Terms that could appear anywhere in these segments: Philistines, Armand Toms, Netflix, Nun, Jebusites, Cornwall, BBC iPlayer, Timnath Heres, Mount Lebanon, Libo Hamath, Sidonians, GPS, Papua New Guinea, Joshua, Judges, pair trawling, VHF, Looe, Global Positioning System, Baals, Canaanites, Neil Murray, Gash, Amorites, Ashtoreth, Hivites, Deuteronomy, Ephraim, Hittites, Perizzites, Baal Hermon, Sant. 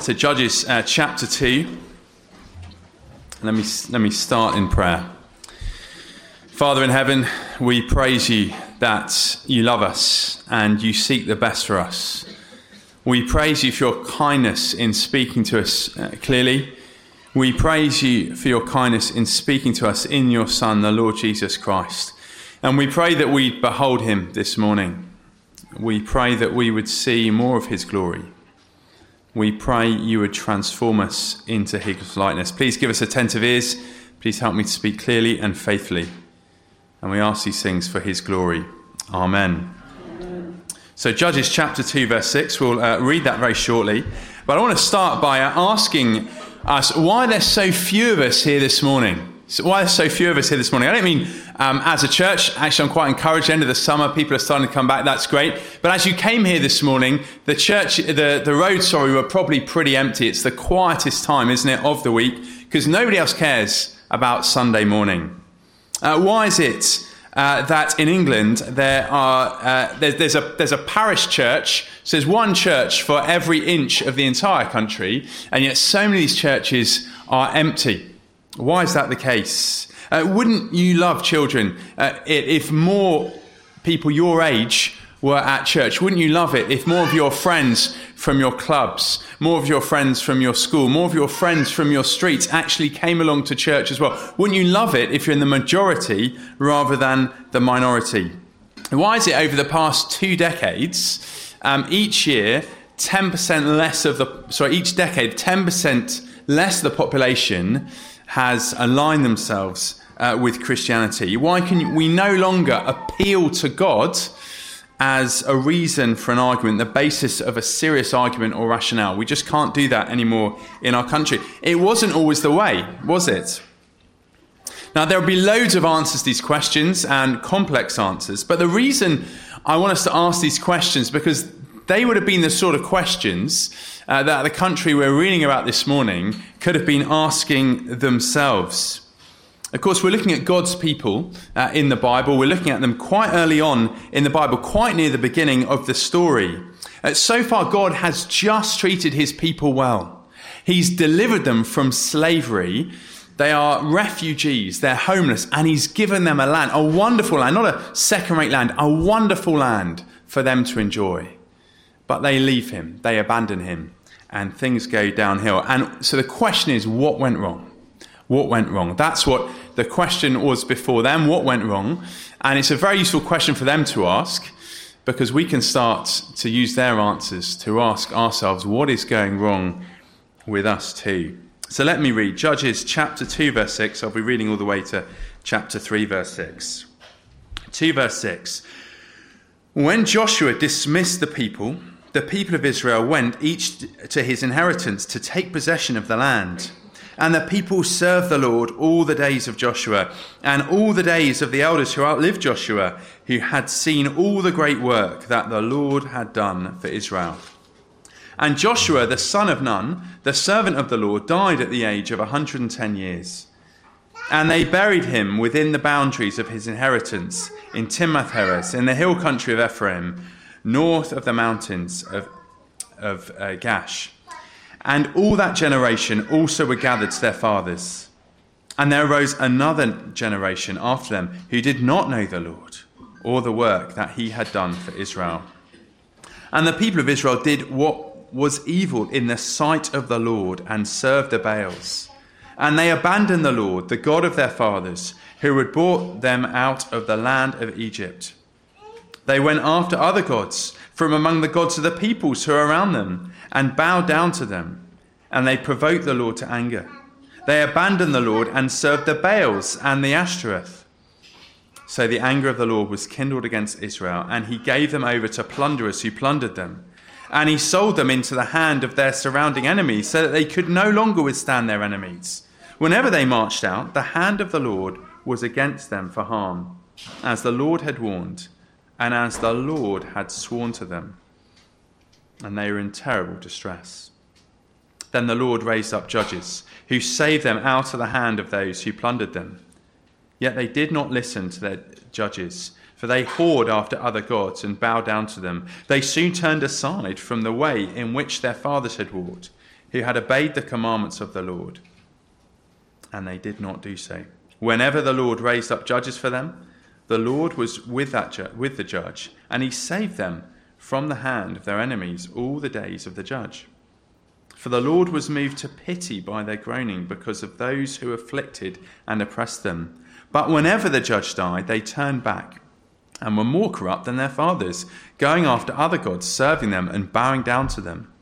So Judges chapter 2. Let me start in prayer. Father in heaven, we praise you that you love us and you seek the best for us. We praise you for your kindness in speaking to us clearly. We praise you for your kindness in speaking to us in your Son, the Lord Jesus Christ. And we pray that we behold him this morning. We pray that we would see more of his glory. We pray you would transform us into his likeness. Please give us attentive ears. Please help me to speak clearly and faithfully. And we ask these things for his glory. Amen. Amen. So Judges chapter 2 verse 6, we'll read that very shortly. But I want to start by asking us why there's so few of us here this morning. So why are so few of us here this morning? I don't mean as a church. Actually, I'm quite encouraged. End of the summer, people are starting to come back. That's great. But as you came here this morning, the church, the roads, were probably pretty empty. It's the quietest time, isn't it, of the week, because nobody else cares about Sunday morning. Why is it that in England there are there's a parish church? So there's one church for every inch of the entire country, and yet so many of these churches are empty. Why is that the case? Wouldn't you love, children, if more people your age were at church? Wouldn't you love it if more of your friends from your clubs, more of your friends from your school, more of your friends from your streets actually came along to church as well? Wouldn't you love it if you're in the majority rather than the minority? Why is it over the past 2 decades, each decade, 10% less of the population has aligned themselves with Christianity? Why can we no longer appeal to God as a reason for an argument, the basis of a serious argument or rationale? We just can't do that anymore in our country. It wasn't always the way, was it? Now, there'll be loads of answers to these questions and complex answers, but the reason I want us to ask these questions, because they would have been the sort of questions that the country we're reading about this morning could have been asking themselves. Of course, we're looking at God's people in the Bible. We're looking at them quite early on in the Bible, quite near the beginning of the story. So far, God has just treated his people well. He's delivered them from slavery. They are refugees. They're homeless. And he's given them a land, a wonderful land, not a second-rate land, a wonderful land for them to enjoy. But they leave him, they abandon him, and things go downhill. And so the question is, what went wrong? What went wrong? That's what the question was before them, what went wrong? And it's a very useful question for them to ask, because we can start to use their answers to ask ourselves, what is going wrong with us too? So let me read Judges chapter 2, verse 6. I'll be reading all the way to chapter 3, verse 6. 2, verse 6. When Joshua dismissed the people of Israel went each to his inheritance to take possession of the land. And the people served the Lord all the days of Joshua and all the days of the elders who outlived Joshua, who had seen all the great work that the Lord had done for Israel. And Joshua, the son of Nun, the servant of the Lord, died at the age of 110 years. And they buried him within the boundaries of his inheritance in Timnath Heres, in the hill country of Ephraim, north of the mountains of Gash. And all that generation also were gathered to their fathers. And there arose another generation after them who did not know the Lord or the work that he had done for Israel. And the people of Israel did what was evil in the sight of the Lord and served the Baals. And they abandoned the Lord, the God of their fathers, who had brought them out of the land of Egypt. They went after other gods from among the gods of the peoples who were around them and bowed down to them, and they provoked the Lord to anger. They abandoned the Lord and served the Baals and the Ashtoreth. So the anger of the Lord was kindled against Israel, and he gave them over to plunderers who plundered them. And he sold them into the hand of their surrounding enemies so that they could no longer withstand their enemies. Whenever they marched out, the hand of the Lord was against them for harm, as the Lord had warned, and as the Lord had sworn to them. And they were in terrible distress. Then the Lord raised up judges, who saved them out of the hand of those who plundered them. Yet they did not listen to their judges, for they whored after other gods and bowed down to them. They soon turned aside from the way in which their fathers had walked, who had obeyed the commandments of the Lord, and they did not do so. Whenever the Lord raised up judges for them, the Lord was with the judge, and he saved them from the hand of their enemies all the days of the judge. For the Lord was moved to pity by their groaning because of those who afflicted and oppressed them. But whenever the judge died, they turned back and were more corrupt than their fathers, going after other gods, serving them and bowing down to them.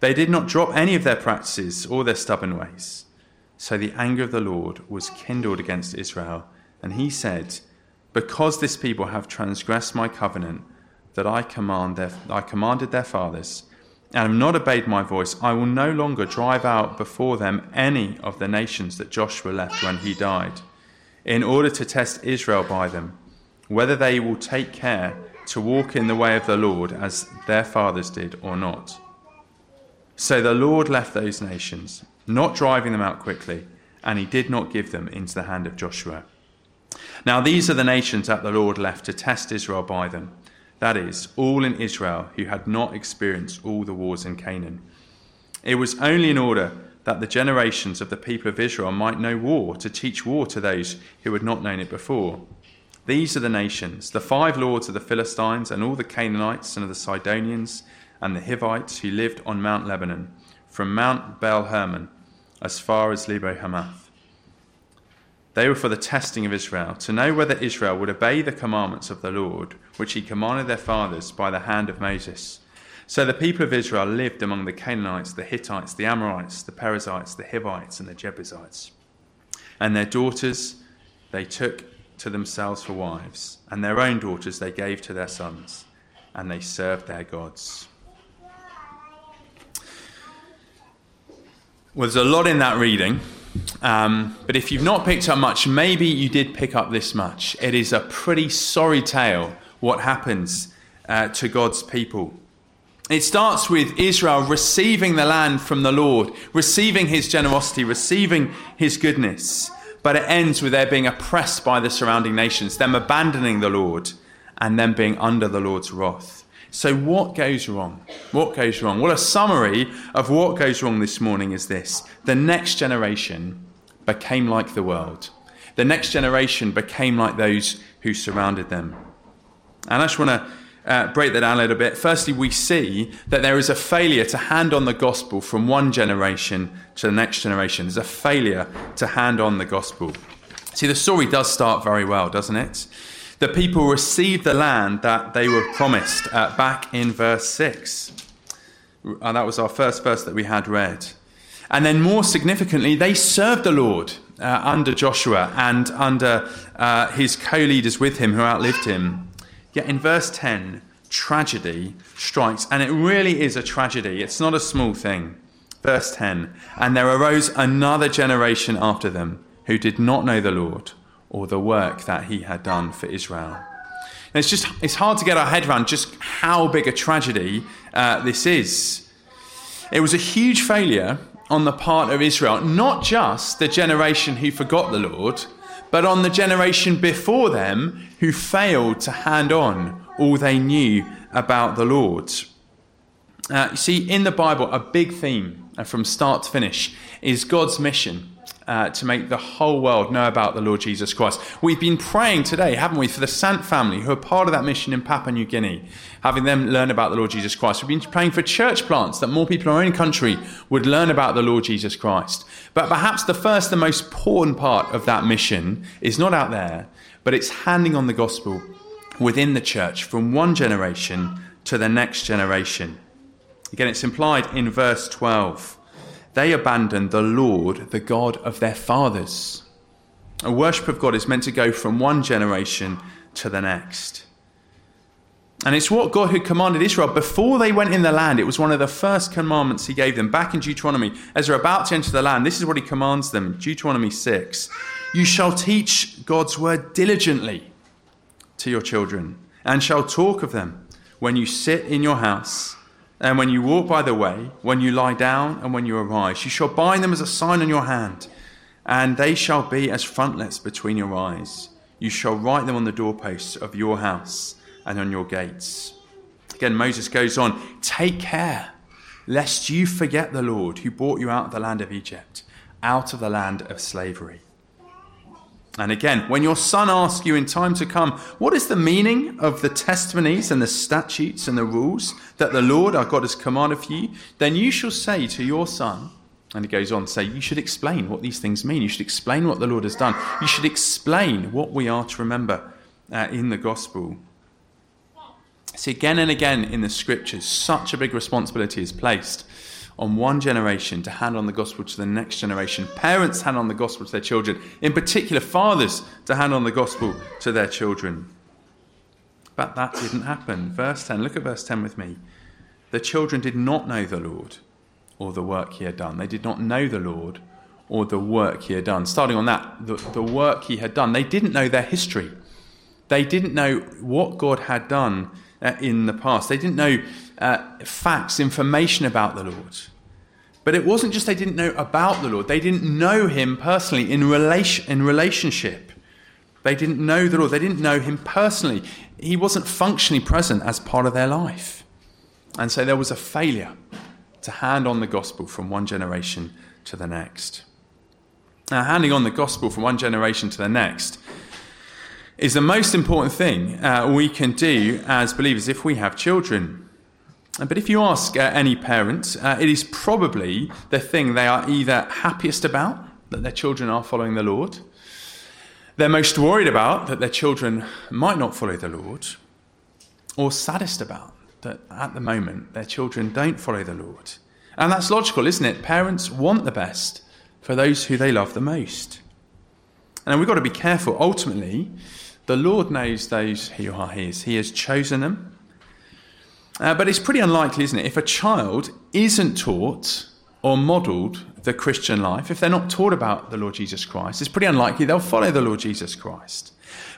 They did not drop any of their practices or their stubborn ways. So the anger of the Lord was kindled against Israel, and he said, "Because this people have transgressed my covenant that I commanded their fathers, and have not obeyed my voice, I will no longer drive out before them any of the nations that Joshua left when he died, in order to test Israel by them, whether they will take care to walk in the way of the Lord as their fathers did or not." So the Lord left those nations, not driving them out quickly, and he did not give them into the hand of Joshua. Now these are the nations that the Lord left to test Israel by them, that is, all in Israel who had not experienced all the wars in Canaan. It was only in order that the generations of the people of Israel might know war, to teach war to those who had not known it before. These are the nations, the five lords of the Philistines and all the Canaanites and of the Sidonians and the Hivites who lived on Mount Lebanon, from Mount Baal Hermon as far as Libo Hamath. They were for the testing of Israel, to know whether Israel would obey the commandments of the Lord, which he commanded their fathers by the hand of Moses. So the people of Israel lived among the Canaanites, the Hittites, the Amorites, the Perizzites, the Hivites, and the Jebusites. And their daughters they took to themselves for wives, and their own daughters they gave to their sons, and they served their gods. Well, there's a lot in that reading. But if you've not picked up much, maybe you did pick up this much. It is a pretty sorry tale what happens to God's people. It starts with Israel receiving the land from the Lord, receiving his generosity, receiving his goodness. But it ends with their being oppressed by the surrounding nations, them abandoning the Lord and them being under the Lord's wrath. So what goes wrong? What goes wrong? Well, a summary of what goes wrong this morning is this. The next generation became like the world. The next generation became like those who surrounded them. And I just want to break that down a little bit. Firstly, we see that there is a failure to hand on the gospel from one generation to the next generation. There's a failure to hand on the gospel. See, the story does start very well, doesn't it? The people received the land that they were promised back in verse 6. And that was our first verse that we had read. And then more significantly, they served the Lord under Joshua and under his co-leaders with him who outlived him. Yet in verse 10, tragedy strikes. And it really is a tragedy. It's not a small thing. Verse 10, "And there arose another generation after them who did not know the Lord, or the work that he had done for Israel." And it's hard to get our head around just how big a tragedy this is. It was a huge failure on the part of Israel, not just the generation who forgot the Lord, but on the generation before them who failed to hand on all they knew about the Lord. You see, in the Bible, a big theme from start to finish is God's mission. To make the whole world know about the Lord Jesus Christ. We've been praying today, haven't we, for the Sant family who are part of that mission in Papua New Guinea, having them learn about the Lord Jesus Christ. We've been praying for church plants, that more people in our own country would learn about the Lord Jesus Christ. But perhaps the most important part of that mission is not out there, but it's handing on the gospel within the church from one generation to the next generation. Again, it's implied in verse 12. They abandoned the Lord, the God of their fathers. A worship of God is meant to go from one generation to the next. And it's what God had commanded Israel before they went in the land. It was one of the first commandments he gave them. Back in Deuteronomy, as they're about to enter the land, this is what he commands them. Deuteronomy 6. "You shall teach God's word diligently to your children, and shall talk of them when you sit in your house, and when you walk by the way, when you lie down, and when you arise. You shall bind them as a sign on your hand, and they shall be as frontlets between your eyes. You shall write them on the doorposts of your house and on your gates." Again, Moses goes on, take care lest you forget the Lord who brought you out of the land of Egypt, out of the land of slavery. And again, when your son asks you in time to come, what is the meaning of the testimonies and the statutes and the rules that the Lord our God has commanded you? Then you shall say to your son, and it goes on to say, you should explain what these things mean. You should explain what the Lord has done. You should explain what we are to remember in the gospel. See, again and again in the scriptures, such a big responsibility is placed on one generation to hand on the gospel to the next generation. Parents hand on the gospel to their children. In particular, fathers to hand on the gospel to their children. But that didn't happen. Verse 10, look at verse 10 with me. The children did not know the Lord or the work he had done. They did not know the Lord or the work he had done. Starting on that, the work he had done. They didn't know their history. They didn't know what God had done in the past. They didn't know facts, information about the Lord. But it wasn't just they didn't know about the Lord. They didn't know him personally in relationship. They didn't know the Lord. They didn't know him personally. He wasn't functionally present as part of their life. And so there was a failure to hand on the gospel from one generation to the next. Now, handing on the gospel from one generation to the next is the most important thing we can do as believers if we have children. But if you ask any parent, it is probably the thing they are either happiest about, that their children are following the Lord, they're most worried about, that their children might not follow the Lord, or saddest about, that at the moment their children don't follow the Lord. And that's logical, isn't it? Parents want the best for those who they love the most. And we've got to be careful. Ultimately, the Lord knows those who are his. He has chosen them. But it's pretty unlikely, isn't it, if a child isn't taught or modelled the Christian life, if they're not taught about the Lord Jesus Christ, it's pretty unlikely they'll follow the Lord Jesus Christ.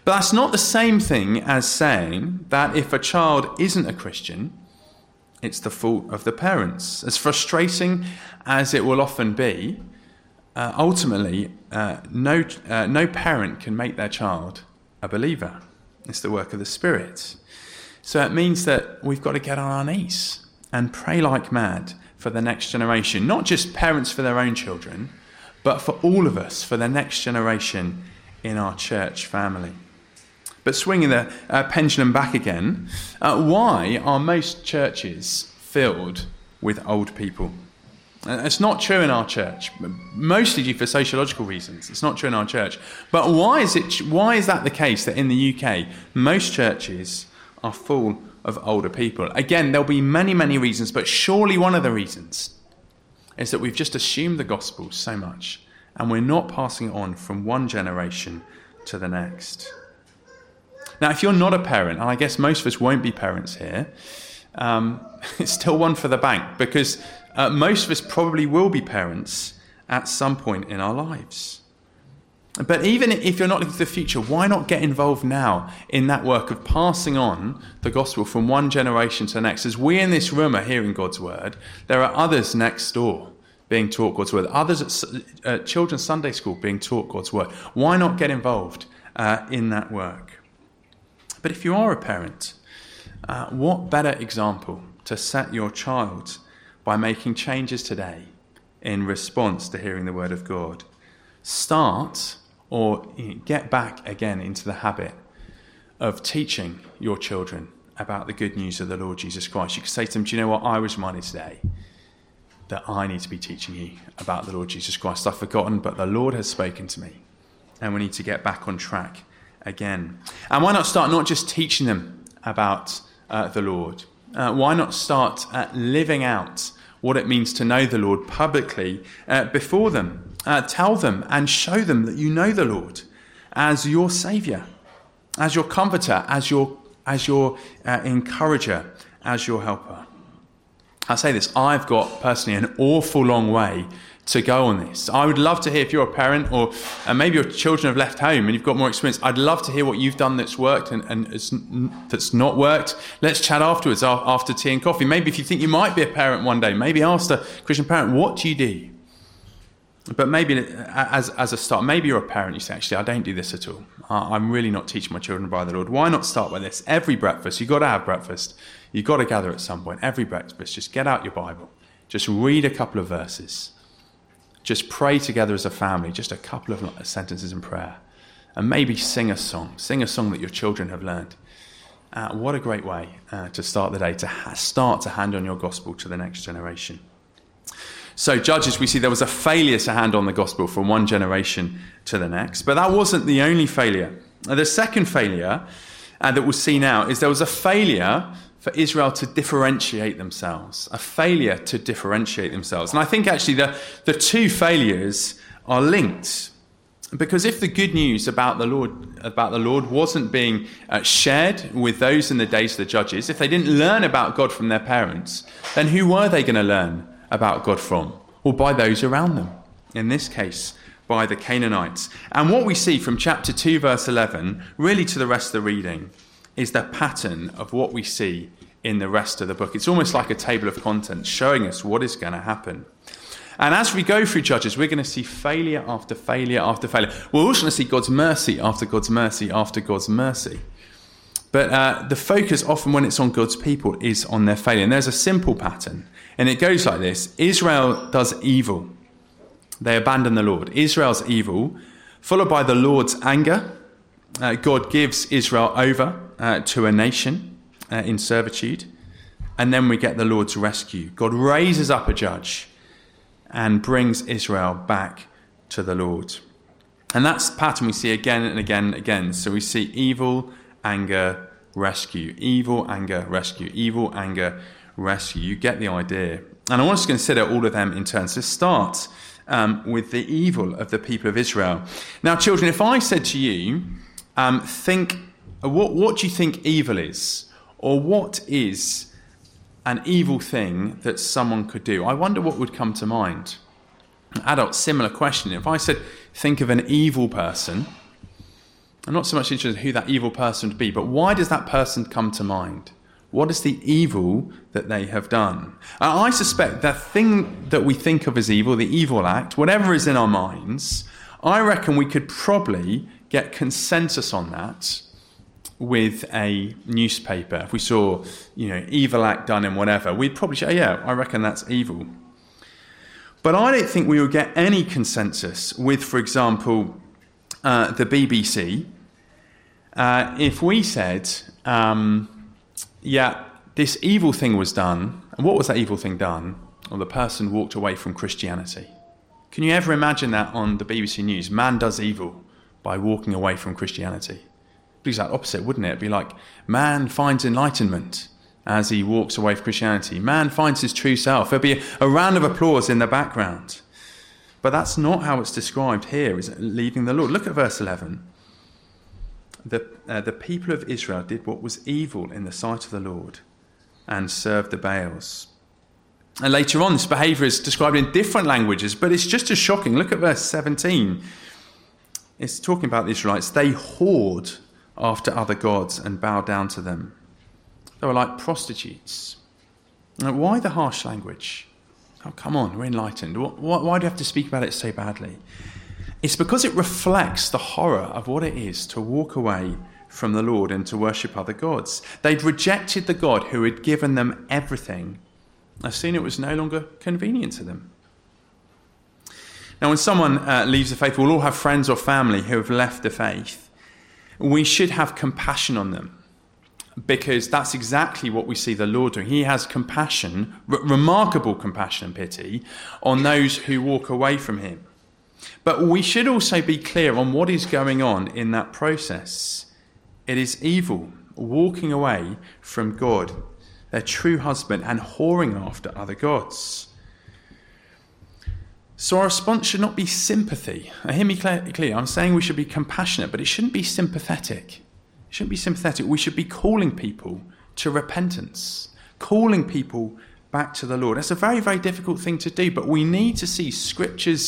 But that's not the same thing as saying that if a child isn't a Christian, it's the fault of the parents. As frustrating as it will often be, ultimately, no parent can make their child a believer. It's the work of the Spirit. So it means that we've got to get on our knees and pray like mad for the next generation. Not just parents for their own children, but for all of us, for the next generation in our church family. But swinging the pendulum back again, why are most churches filled with old people? It's not true in our church, mostly due for sociological reasons. It's not true in our church. But why is that the case that in the UK, most churches are full of older people? Again, there'll be many, many reasons, but surely one of the reasons is that we've just assumed the gospel so much and we're not passing it on from one generation to the next. Now, if you're not a parent, and I guess most of us won't be parents here, it's still one for the bank, because most of us probably will be parents at some point in our lives. But even if you're not looking to the future, why not get involved now in that work of passing on the gospel from one generation to the next? As we in this room are hearing God's word, there are others next door being taught God's word, others at Children's Sunday School being taught God's word. Why not get involved in that work? But if you are a parent, what better example to set your child by making changes today in response to hearing the word of God? Start or get back again into the habit of teaching your children about the good news of the Lord Jesus Christ. You could say to them, do you know what? I was reminded today that I need to be teaching you about the Lord Jesus Christ. I've forgotten, but the Lord has spoken to me, and we need to get back on track again. And why not start not just teaching them about the Lord? Why not start living out what it means to know the Lord publicly before them? Tell them and show them that you know the Lord as your saviour, as your comforter, as your encourager, as your helper. I say this, I've got personally an awful long way to go on this. I would love to hear if you're a parent or maybe your children have left home and you've got more experience. I'd love to hear what you've done that's worked and that's not worked. Let's chat afterwards after tea and coffee. Maybe if you think you might be a parent one day, maybe ask the Christian parent, what do you do? But maybe as a start, maybe you're a parent, you say, actually, I don't do this at all. I'm really not teaching my children by the Lord. Why not start with this? Every breakfast, you've got to have breakfast. You've got to gather at some point. Every breakfast, just get out your Bible. Just read a couple of verses. Just pray together as a family, just a couple of sentences in prayer. And maybe sing a song. Sing a song that your children have learned. What a great way to start the day, to start to hand on your gospel to the next generation. So Judges, we see there was a failure to hand on the gospel from one generation to the next. But that wasn't the only failure. The second failure that we'll see now is there was a failure for Israel to differentiate themselves. A failure to differentiate themselves. And I think actually the two failures are linked. Because if the good news about the Lord wasn't being shared with those in the days of the Judges, if they didn't learn about God from their parents, then who were they going to learn about God from? Or by those around them. In this case, by the Canaanites. And what we see from chapter 2, verse 11, really to the rest of the reading, is the pattern of what we see in the rest of the book. It's almost like a table of contents showing us what is going to happen. And as we go through Judges, we're going to see failure after failure after failure. We're also going to see God's mercy after God's mercy after God's mercy. But the focus often when it's on God's people is on their failure. And there's a simple pattern. And it goes like this. Israel does evil. They abandon the Lord. Israel's evil, followed by the Lord's anger. God gives Israel over to a nation in servitude. And then we get the Lord's rescue. God raises up a judge and brings Israel back to the Lord. And that's the pattern we see again and again and again. So we see evil, anger, rescue. Evil, anger, rescue. Evil, anger, rescue. You get the idea. And I want us to consider all of them in turn. So start with the evil of the people of Israel. Now, children, if I said to you, think, what do you think evil is? Or what is an evil thing that someone could do? I wonder what would come to mind. Adults, similar question. If I said, think of an evil person, I'm not so much interested in who that evil person would be, but why does that person come to mind? What is the evil that they have done? And I suspect the thing that we think of as evil, the evil act, whatever is in our minds, I reckon we could probably get consensus on that with a newspaper. If we saw, evil act done in whatever, we'd probably say, yeah, I reckon that's evil. But I don't think we would get any consensus with, for example, the BBC. If we said, this evil thing was done, and what was that evil thing done? Well, the person walked away from Christianity. Can you ever imagine that on the BBC News? Man does evil by walking away from Christianity. Be that opposite, wouldn't it? It'd be like, man finds enlightenment as he walks away from Christianity. Man finds his true self. There'd be a round of applause in the background. But that's not how it's described here, is leaving the Lord. Look at verse 11. The people of Israel did what was evil in the sight of the Lord and served the Baals. And later on, this behaviour is described in different languages, but it's just as shocking. Look at verse 17. It's talking about the Israelites. They hoard after other gods and bow down to them. They were like prostitutes. Now, why the harsh language? Oh, come on, we're enlightened. Why do you have to speak about it so badly? It's because it reflects the horror of what it is to walk away from the Lord and to worship other gods. They'd rejected the God who had given them everything. I've seen it was no longer convenient to them. Now, when someone leaves the faith, we'll all have friends or family who have left the faith. We should have compassion on them, because that's exactly what we see the Lord doing. He has compassion, remarkable compassion and pity, on those who walk away from him. But we should also be clear on what is going on in that process. It is evil, walking away from God, their true husband, and whoring after other gods. So our response should not be sympathy. Hear me clear. I'm saying we should be compassionate, but it shouldn't be sympathetic. It shouldn't be sympathetic. We should be calling people to repentance, calling people back to the Lord. That's a very, very difficult thing to do, but we need to see Scripture's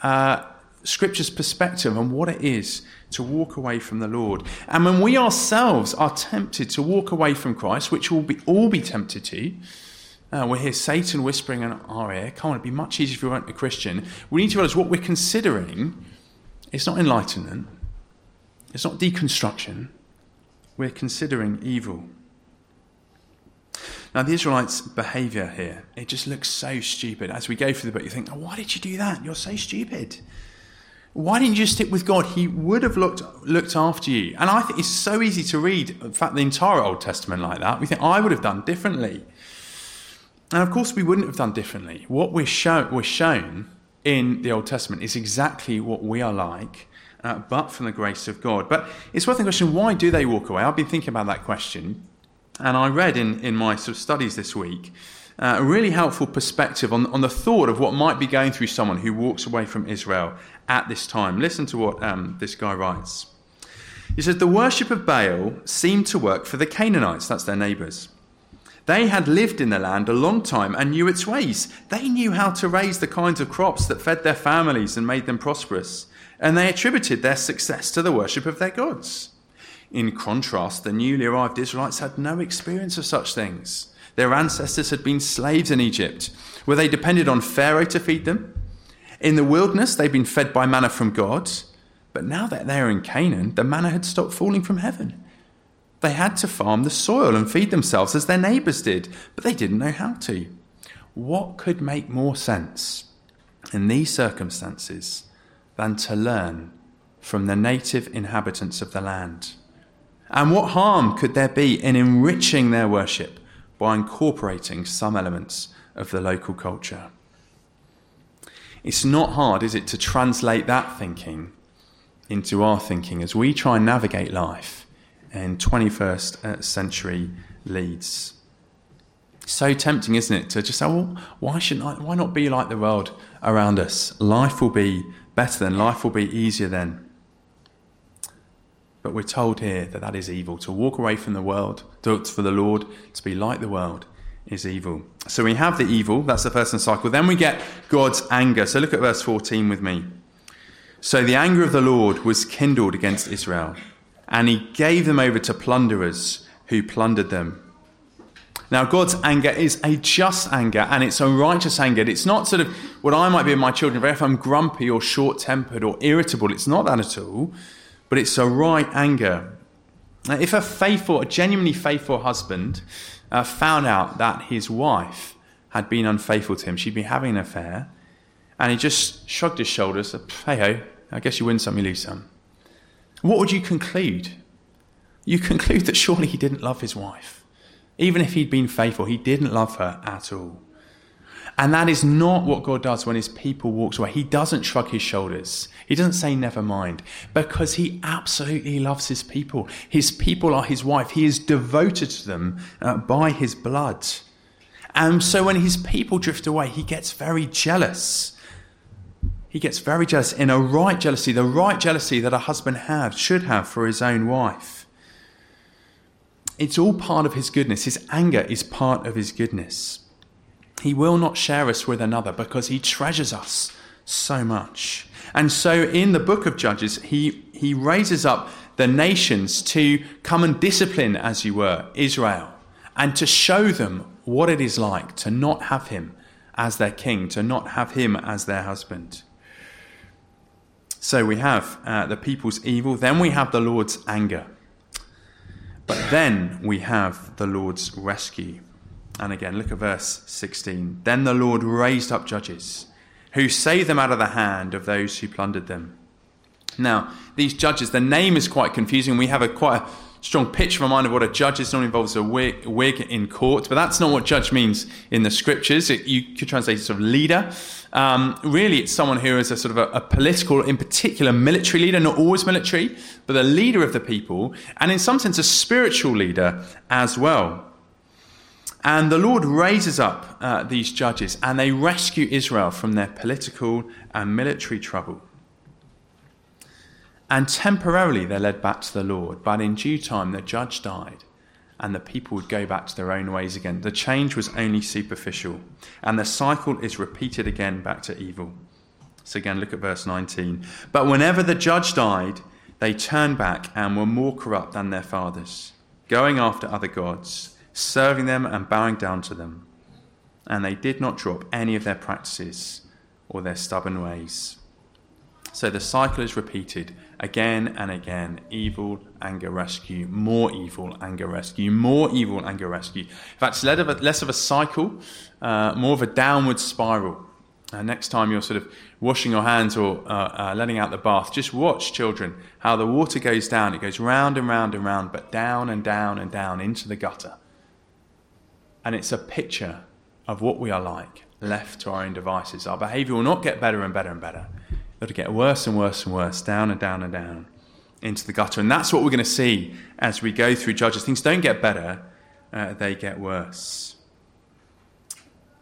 perspective on what it is to walk away from the Lord. And when we ourselves are tempted to walk away from Christ, which we'll all be tempted to, we hear Satan whispering in our ear, come on, it'd be much easier if we weren't a Christian. We need to realise what we're considering is not enlightenment. It's not deconstruction. We're considering evil. Now, the Israelites' behaviour here, it just looks so stupid. As we go through the book, you think, oh, why did you do that? You're so stupid. Why didn't you just stick with God? He would have looked after you. And I think it's so easy to read, in fact, the entire Old Testament like that. We think, I would have done differently. And of course, we wouldn't have done differently. What we're shown in the Old Testament is exactly what we are like, but from the grace of God. But it's worth the question, why do they walk away? I've been thinking about that question. And I read in my sort of studies this week a really helpful perspective on the thought of what might be going through someone who walks away from Israel at this time. Listen to what this guy writes. He says, the worship of Baal seemed to work for the Canaanites, that's their neighbours. They had lived in the land a long time and knew its ways. They knew how to raise the kinds of crops that fed their families and made them prosperous. And they attributed their success to the worship of their gods. In contrast, the newly arrived Israelites had no experience of such things. Their ancestors had been slaves in Egypt, where they depended on Pharaoh to feed them. In the wilderness, they'd been fed by manna from God. But now that they are in Canaan, the manna had stopped falling from heaven. They had to farm the soil and feed themselves as their neighbours did, but they didn't know how to. What could make more sense in these circumstances than to learn from the native inhabitants of the land? And what harm could there be in enriching their worship by incorporating some elements of the local culture? It's not hard, is it, to translate that thinking into our thinking as we try and navigate life in 21st century Leeds. So tempting, isn't it, to just say, well, why not be like the world around us? Life will be better then, life will be easier then. But we're told here that that is evil. To walk away from the world, for the Lord, to be like the world is evil. So we have the evil, that's the first cycle. Then we get God's anger. So look at verse 14 with me. So the anger of the Lord was kindled against Israel, and he gave them over to plunderers who plundered them. Now, God's anger is a just anger, and it's a righteous anger. It's not sort of what I might be in my children, if I'm grumpy or short-tempered or irritable. It's not that at all. But it's a right anger. Now, if a genuinely faithful husband found out that his wife had been unfaithful to him, she'd be having an affair, and he just shrugged his shoulders, said, hey-ho, I guess you win some, you lose some. What would you conclude? You conclude that surely he didn't love his wife. Even if he'd been faithful, he didn't love her at all. And that is not what God does when his people walks away. He doesn't shrug his shoulders. He doesn't say, never mind, because he absolutely loves his people. His people are his wife. He is devoted to them by his blood. And so when his people drift away, he gets very jealous. He gets very jealous in a right jealousy, the right jealousy that a husband should have for his own wife. It's all part of his goodness. His anger is part of his goodness. He will not share us with another because he treasures us so much. And so in the book of Judges, he raises up the nations to come and discipline, as you were, Israel, and to show them what it is like to not have him as their king, to not have him as their husband. So we have the people's evil, then we have the Lord's anger, but then we have the Lord's rescue. And again, look at verse 16. Then the Lord raised up judges who saved them out of the hand of those who plundered them. Now, these judges, the name is quite confusing. We have quite a strong picture in mind of what a judge is. It normally involves a wig in court, but that's not what judge means in the scriptures. You could translate it sort of leader. Really, it's someone who is a sort of a political, in particular military leader, not always military, but a leader of the people, and in some sense a spiritual leader as well. And the Lord raises up these judges, and they rescue Israel from their political and military trouble. And temporarily they're led back to the Lord, but in due time the judge died, and the people would go back to their own ways again. The change was only superficial, and the cycle is repeated again back to evil. So again, look at verse 19. But whenever the judge died, they turned back and were more corrupt than their fathers, going after other gods, serving them and bowing down to them. And they did not drop any of their practices or their stubborn ways. So the cycle is repeated again and again. Evil, anger, rescue, more evil, anger, rescue, more evil, anger, rescue. In fact, it's less of a cycle, more of a downward spiral. Next time you're sort of washing your hands or letting out the bath, just watch, children, how the water goes down. It goes round and round and round, but down and down and down into the gutter. And it's a picture of what we are like, left to our own devices. Our behaviour will not get better and better and better. It'll get worse and worse and worse, down and down and down into the gutter. And that's what we're going to see as we go through Judges. Things don't get better, they get worse.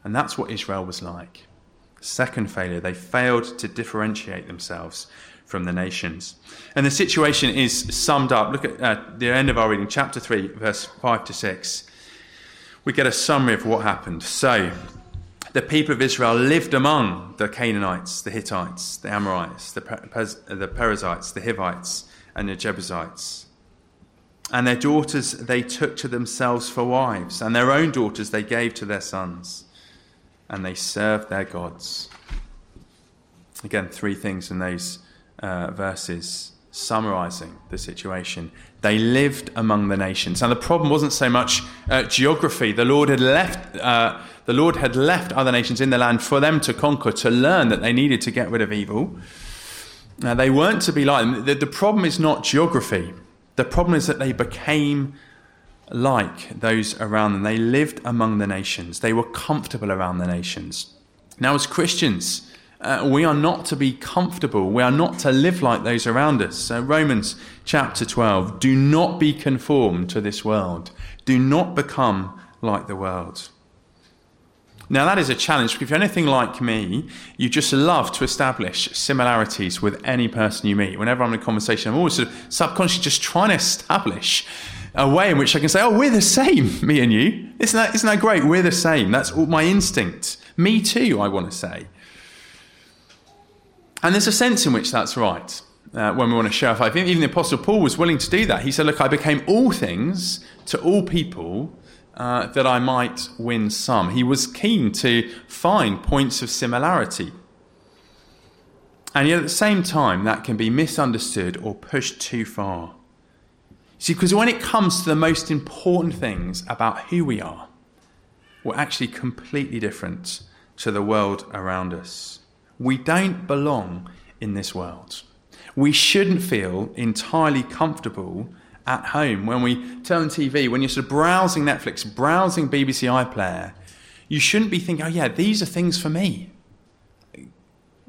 And that's what Israel was like. Second failure, they failed to differentiate themselves from the nations. And the situation is summed up. Look at the end of our reading, chapter 3, verse 5 to 6. We get a summary of what happened. So, the people of Israel lived among the Canaanites, the Hittites, the Amorites, the Perizzites, the Hivites, and the Jebusites. And their daughters they took to themselves for wives, and their own daughters they gave to their sons. And they served their gods. Again, three things in those verses summarising the situation. They lived among the nations. Now, the problem wasn't so much geography. The Lord had left other nations in the land for them to conquer, to learn that they needed to get rid of evil. Now, they weren't to be like them. The problem is not geography. The problem is that they became like those around them. They lived among the nations. They were comfortable around the nations. Now, as Christians, we are not to be comfortable. We are not to live like those around us. So Romans chapter 12, do not be conformed to this world. Do not become like the world. Now, that is a challenge, because if you're anything like me, you just love to establish similarities with any person you meet. Whenever I'm in a conversation, I'm always sort of subconsciously just trying to establish a way in which I can say, oh, we're the same, me and you. Isn't that great? We're the same. That's all my instinct. Me too, I want to say. And there's a sense in which that's right when we want to show off. I think even the Apostle Paul was willing to do that. He said, look, I became all things to all people that I might win some. He was keen to find points of similarity. And yet at the same time, that can be misunderstood or pushed too far. See, because when it comes to the most important things about who we are, we're actually completely different to the world around us. We don't belong in this world. We shouldn't feel entirely comfortable at home. When we turn on TV, when you're sort of browsing Netflix, browsing BBC iPlayer, you shouldn't be thinking, oh yeah, these are things for me.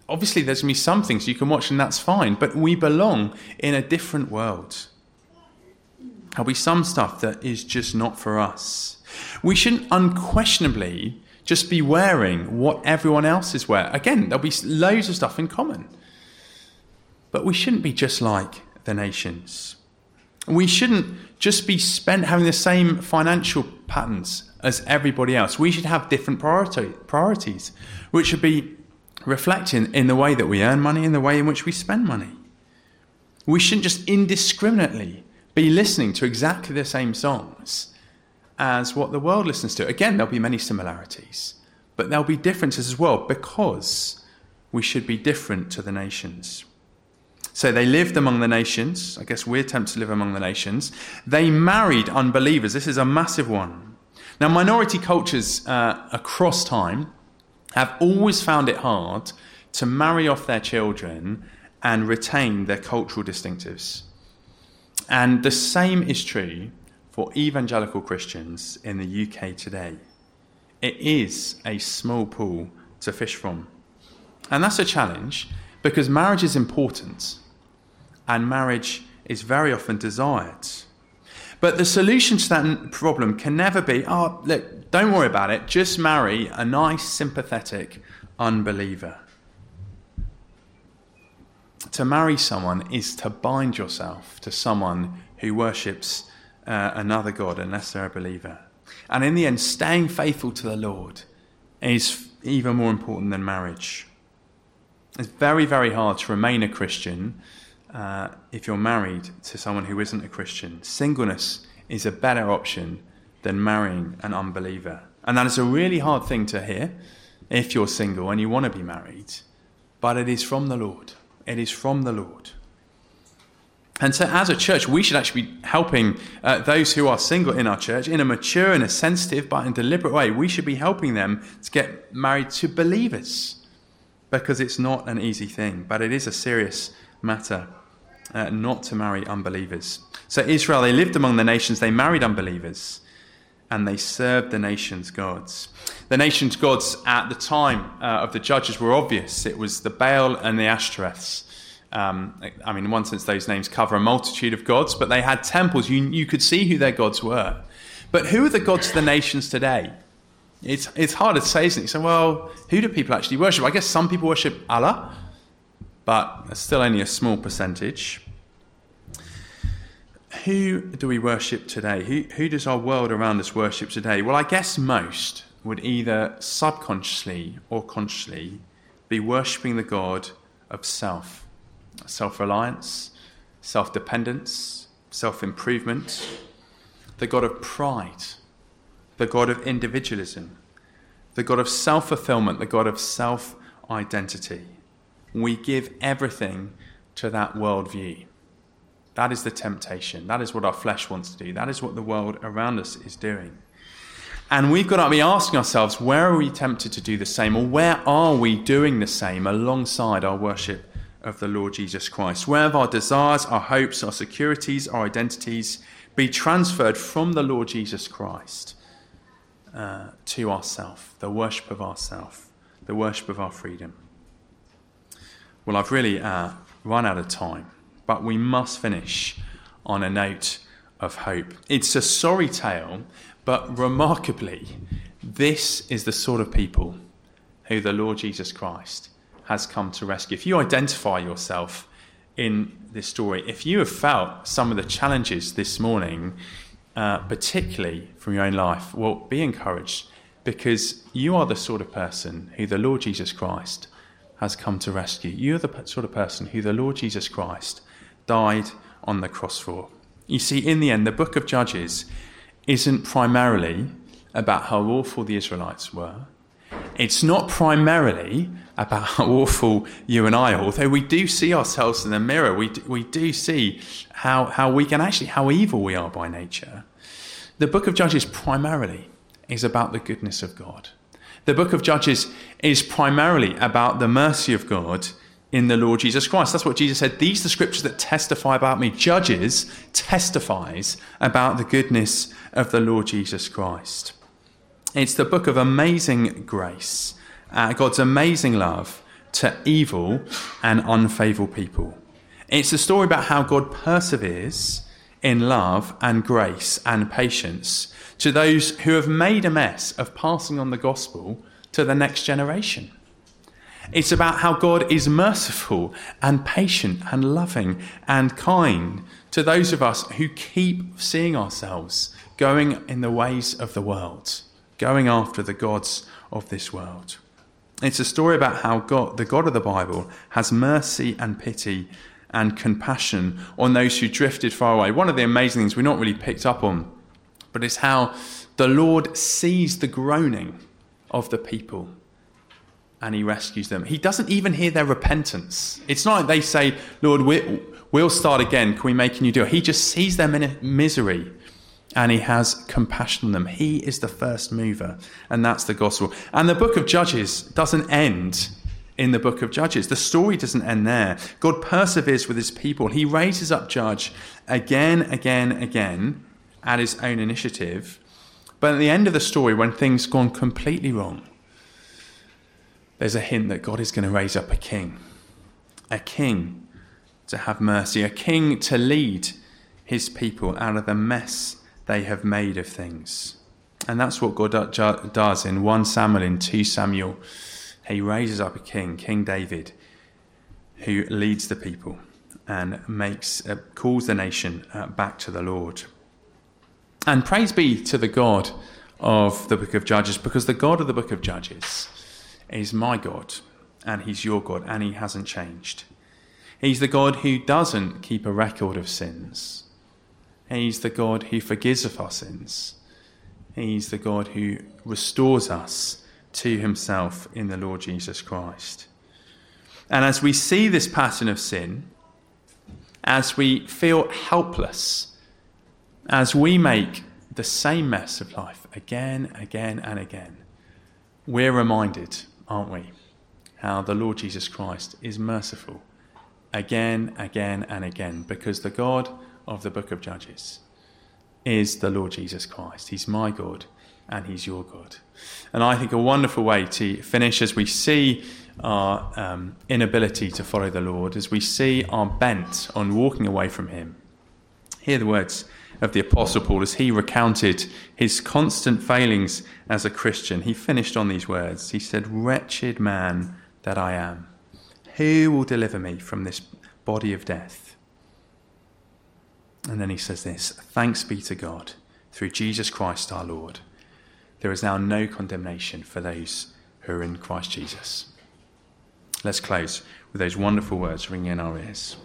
Obviously there's going to be some things you can watch and that's fine, but we belong in a different world. There'll be some stuff that is just not for us. We shouldn't unquestionably just be wearing what everyone else is wearing. Again, there'll be loads of stuff in common. But we shouldn't be just like the nations. We shouldn't just be spent having the same financial patterns as everybody else. We should have different priorities, which should be reflected in the way that we earn money, in the way in which we spend money. We shouldn't just indiscriminately be listening to exactly the same songs as what the world listens to. Again, there'll be many similarities, but there'll be differences as well, because we should be different to the nations. So they lived among the nations. I guess we're tempted to live among the nations. They married unbelievers. This is a massive one. Now, minority cultures across time have always found it hard to marry off their children and retain their cultural distinctives. And the same is true for evangelical Christians in the UK today. It is a small pool to fish from. And that's a challenge, because marriage is important, and marriage is very often desired. But the solution to that problem can never be, oh, look, don't worry about it, just marry a nice, sympathetic unbeliever. To marry someone is to bind yourself to someone who worships another god, unless they're a believer. And in the end, staying faithful to the Lord is even more important than marriage. It's very, very hard to remain a Christian if you're married to someone who isn't a Christian. Singleness is a better option than marrying an unbeliever. And that is a really hard thing to hear if you're single and you want to be married, but it is from the Lord. It is from the Lord. And so as a church, we should actually be helping those who are single in our church in a mature and a sensitive but in deliberate way. We should be helping them to get married to believers, because it's not an easy thing, but it is a serious matter not to marry unbelievers. So Israel, they lived among the nations, they married unbelievers, and they served the nation's gods. The nation's gods at the time of the Judges were obvious. It was the Baal and the Ashtoreths. I mean, in one sense, those names cover a multitude of gods, but they had temples. You could see who their gods were. But who are the gods of the nations today? It's hard to say, isn't it? So, well, who do people actually worship? I guess some people worship Allah, but it's still only a small percentage. Who do we worship today? Who does our world around us worship today? Well, I guess most would either subconsciously or consciously be worshipping the god of self. Self-reliance, self-dependence, self-improvement, the god of pride, the god of individualism, the god of self-fulfillment, the god of self-identity. We give everything to that worldview. That is the temptation. That is what our flesh wants to do. That is what the world around us is doing. And we've got to be asking ourselves, where are we tempted to do the same? Or where are we doing the same alongside our worship of the Lord Jesus Christ? Where have our desires, our hopes, our securities, our identities be transferred from the Lord Jesus Christ to ourself, the worship of ourself, the worship of our freedom? Well, I've really run out of time, but we must finish on a note of hope. It's a sorry tale, but remarkably, this is the sort of people who the Lord Jesus Christ has come to rescue. If you identify yourself in this story, if you have felt some of the challenges this morning, particularly from your own life, well, be encouraged, because you are the sort of person who the Lord Jesus Christ has come to rescue. You're the sort of person who the Lord Jesus Christ died on the cross for. You see, in the end, the book of Judges isn't primarily about how awful the Israelites were. It's not primarily about how awful you and I are, although we do see ourselves in the mirror. We do see how evil we are by nature. The book of Judges primarily is about the goodness of God. The book of Judges is primarily about the mercy of God in the Lord Jesus Christ. That's what Jesus said. These are the scriptures that testify about me. Judges testifies about the goodness of the Lord Jesus Christ. It's the book of amazing grace, God's amazing love to evil and unfaithful people. It's a story about how God perseveres in love and grace and patience to those who have made a mess of passing on the gospel to the next generation. It's about how God is merciful and patient and loving and kind to those of us who keep seeing ourselves going in the ways of the world, going after the gods of this world. It's a story about how God, the God of the Bible, has mercy and pity and compassion on those who drifted far away. One of the amazing things we're not really picked up on, but it's how the Lord sees the groaning of the people and he rescues them. He doesn't even hear their repentance. It's not like they say, Lord, we'll start again. Can we make a new deal? He just sees their misery and he has compassion on them. He is the first mover, and that's the gospel. And the book of Judges doesn't end in the book of Judges. The story doesn't end there. God perseveres with his people. He raises up judge again at his own initiative. But at the end of the story, when things gone completely wrong, there's a hint that God is going to raise up a king to have mercy, a king to lead his people out of the mess they have made of things. And that's what God does in 1 Samuel, in 2 Samuel. He raises up a king, King David, who leads the people and calls the nation back to the Lord. And praise be to the God of the book of Judges, because the God of the book of Judges is my God, and he's your God, and he hasn't changed. He's the God who doesn't keep a record of sins. He's the God who forgives of our sins. He's the God who restores us to himself in the Lord Jesus Christ. And as we see this pattern of sin, as we feel helpless, as we make the same mess of life again and again, we're reminded, aren't we, how the Lord Jesus Christ is merciful again and again, because the God of the book of Judges is the Lord Jesus Christ. He's my God and he's your God. And I think a wonderful way to finish, as we see our inability to follow the Lord, as we see our bent on walking away from him, hear the words of the Apostle Paul as he recounted his constant failings as a Christian. He finished on these words. He said, "Wretched man that I am, who will deliver me from this body of death?" And then he says this, "Thanks be to God, through Jesus Christ our Lord. There is now no condemnation for those who are in Christ Jesus." Let's close with those wonderful words ringing in our ears.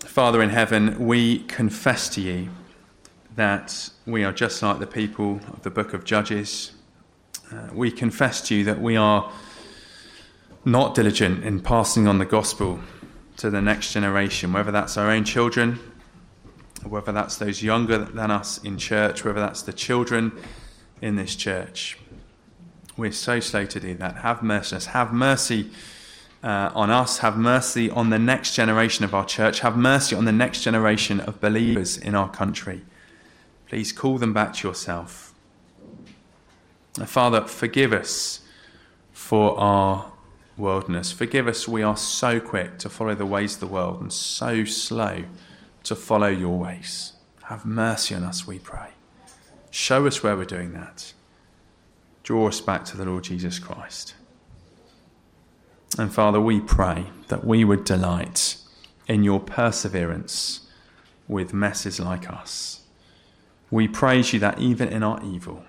Father in heaven, we confess to you that we are just like the people of the book of Judges. We confess to you that we are not diligent in passing on the gospel to the next generation, whether that's our own children, whether that's those younger than us in church, whether that's the children in this church. We're so slow to do that. Have mercy on us. Have mercy on us. Have mercy on the next generation of our church. Have mercy on the next generation of believers in our country. Please call them back to yourself. Father, forgive us for our worldliness. Forgive us. We are so quick to follow the ways of the world and so slow to follow your ways. Have mercy on us, we pray. Show us where we're doing that. Draw us back to the Lord Jesus Christ. And Father, we pray that we would delight in your perseverance with messes like us. We praise you that even in our evil,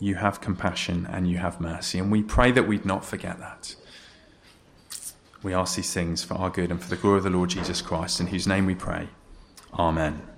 you have compassion and you have mercy. And we pray that we'd not forget that. We ask these things for our good and for the glory of the Lord Jesus Christ, in whose name we pray. Amen.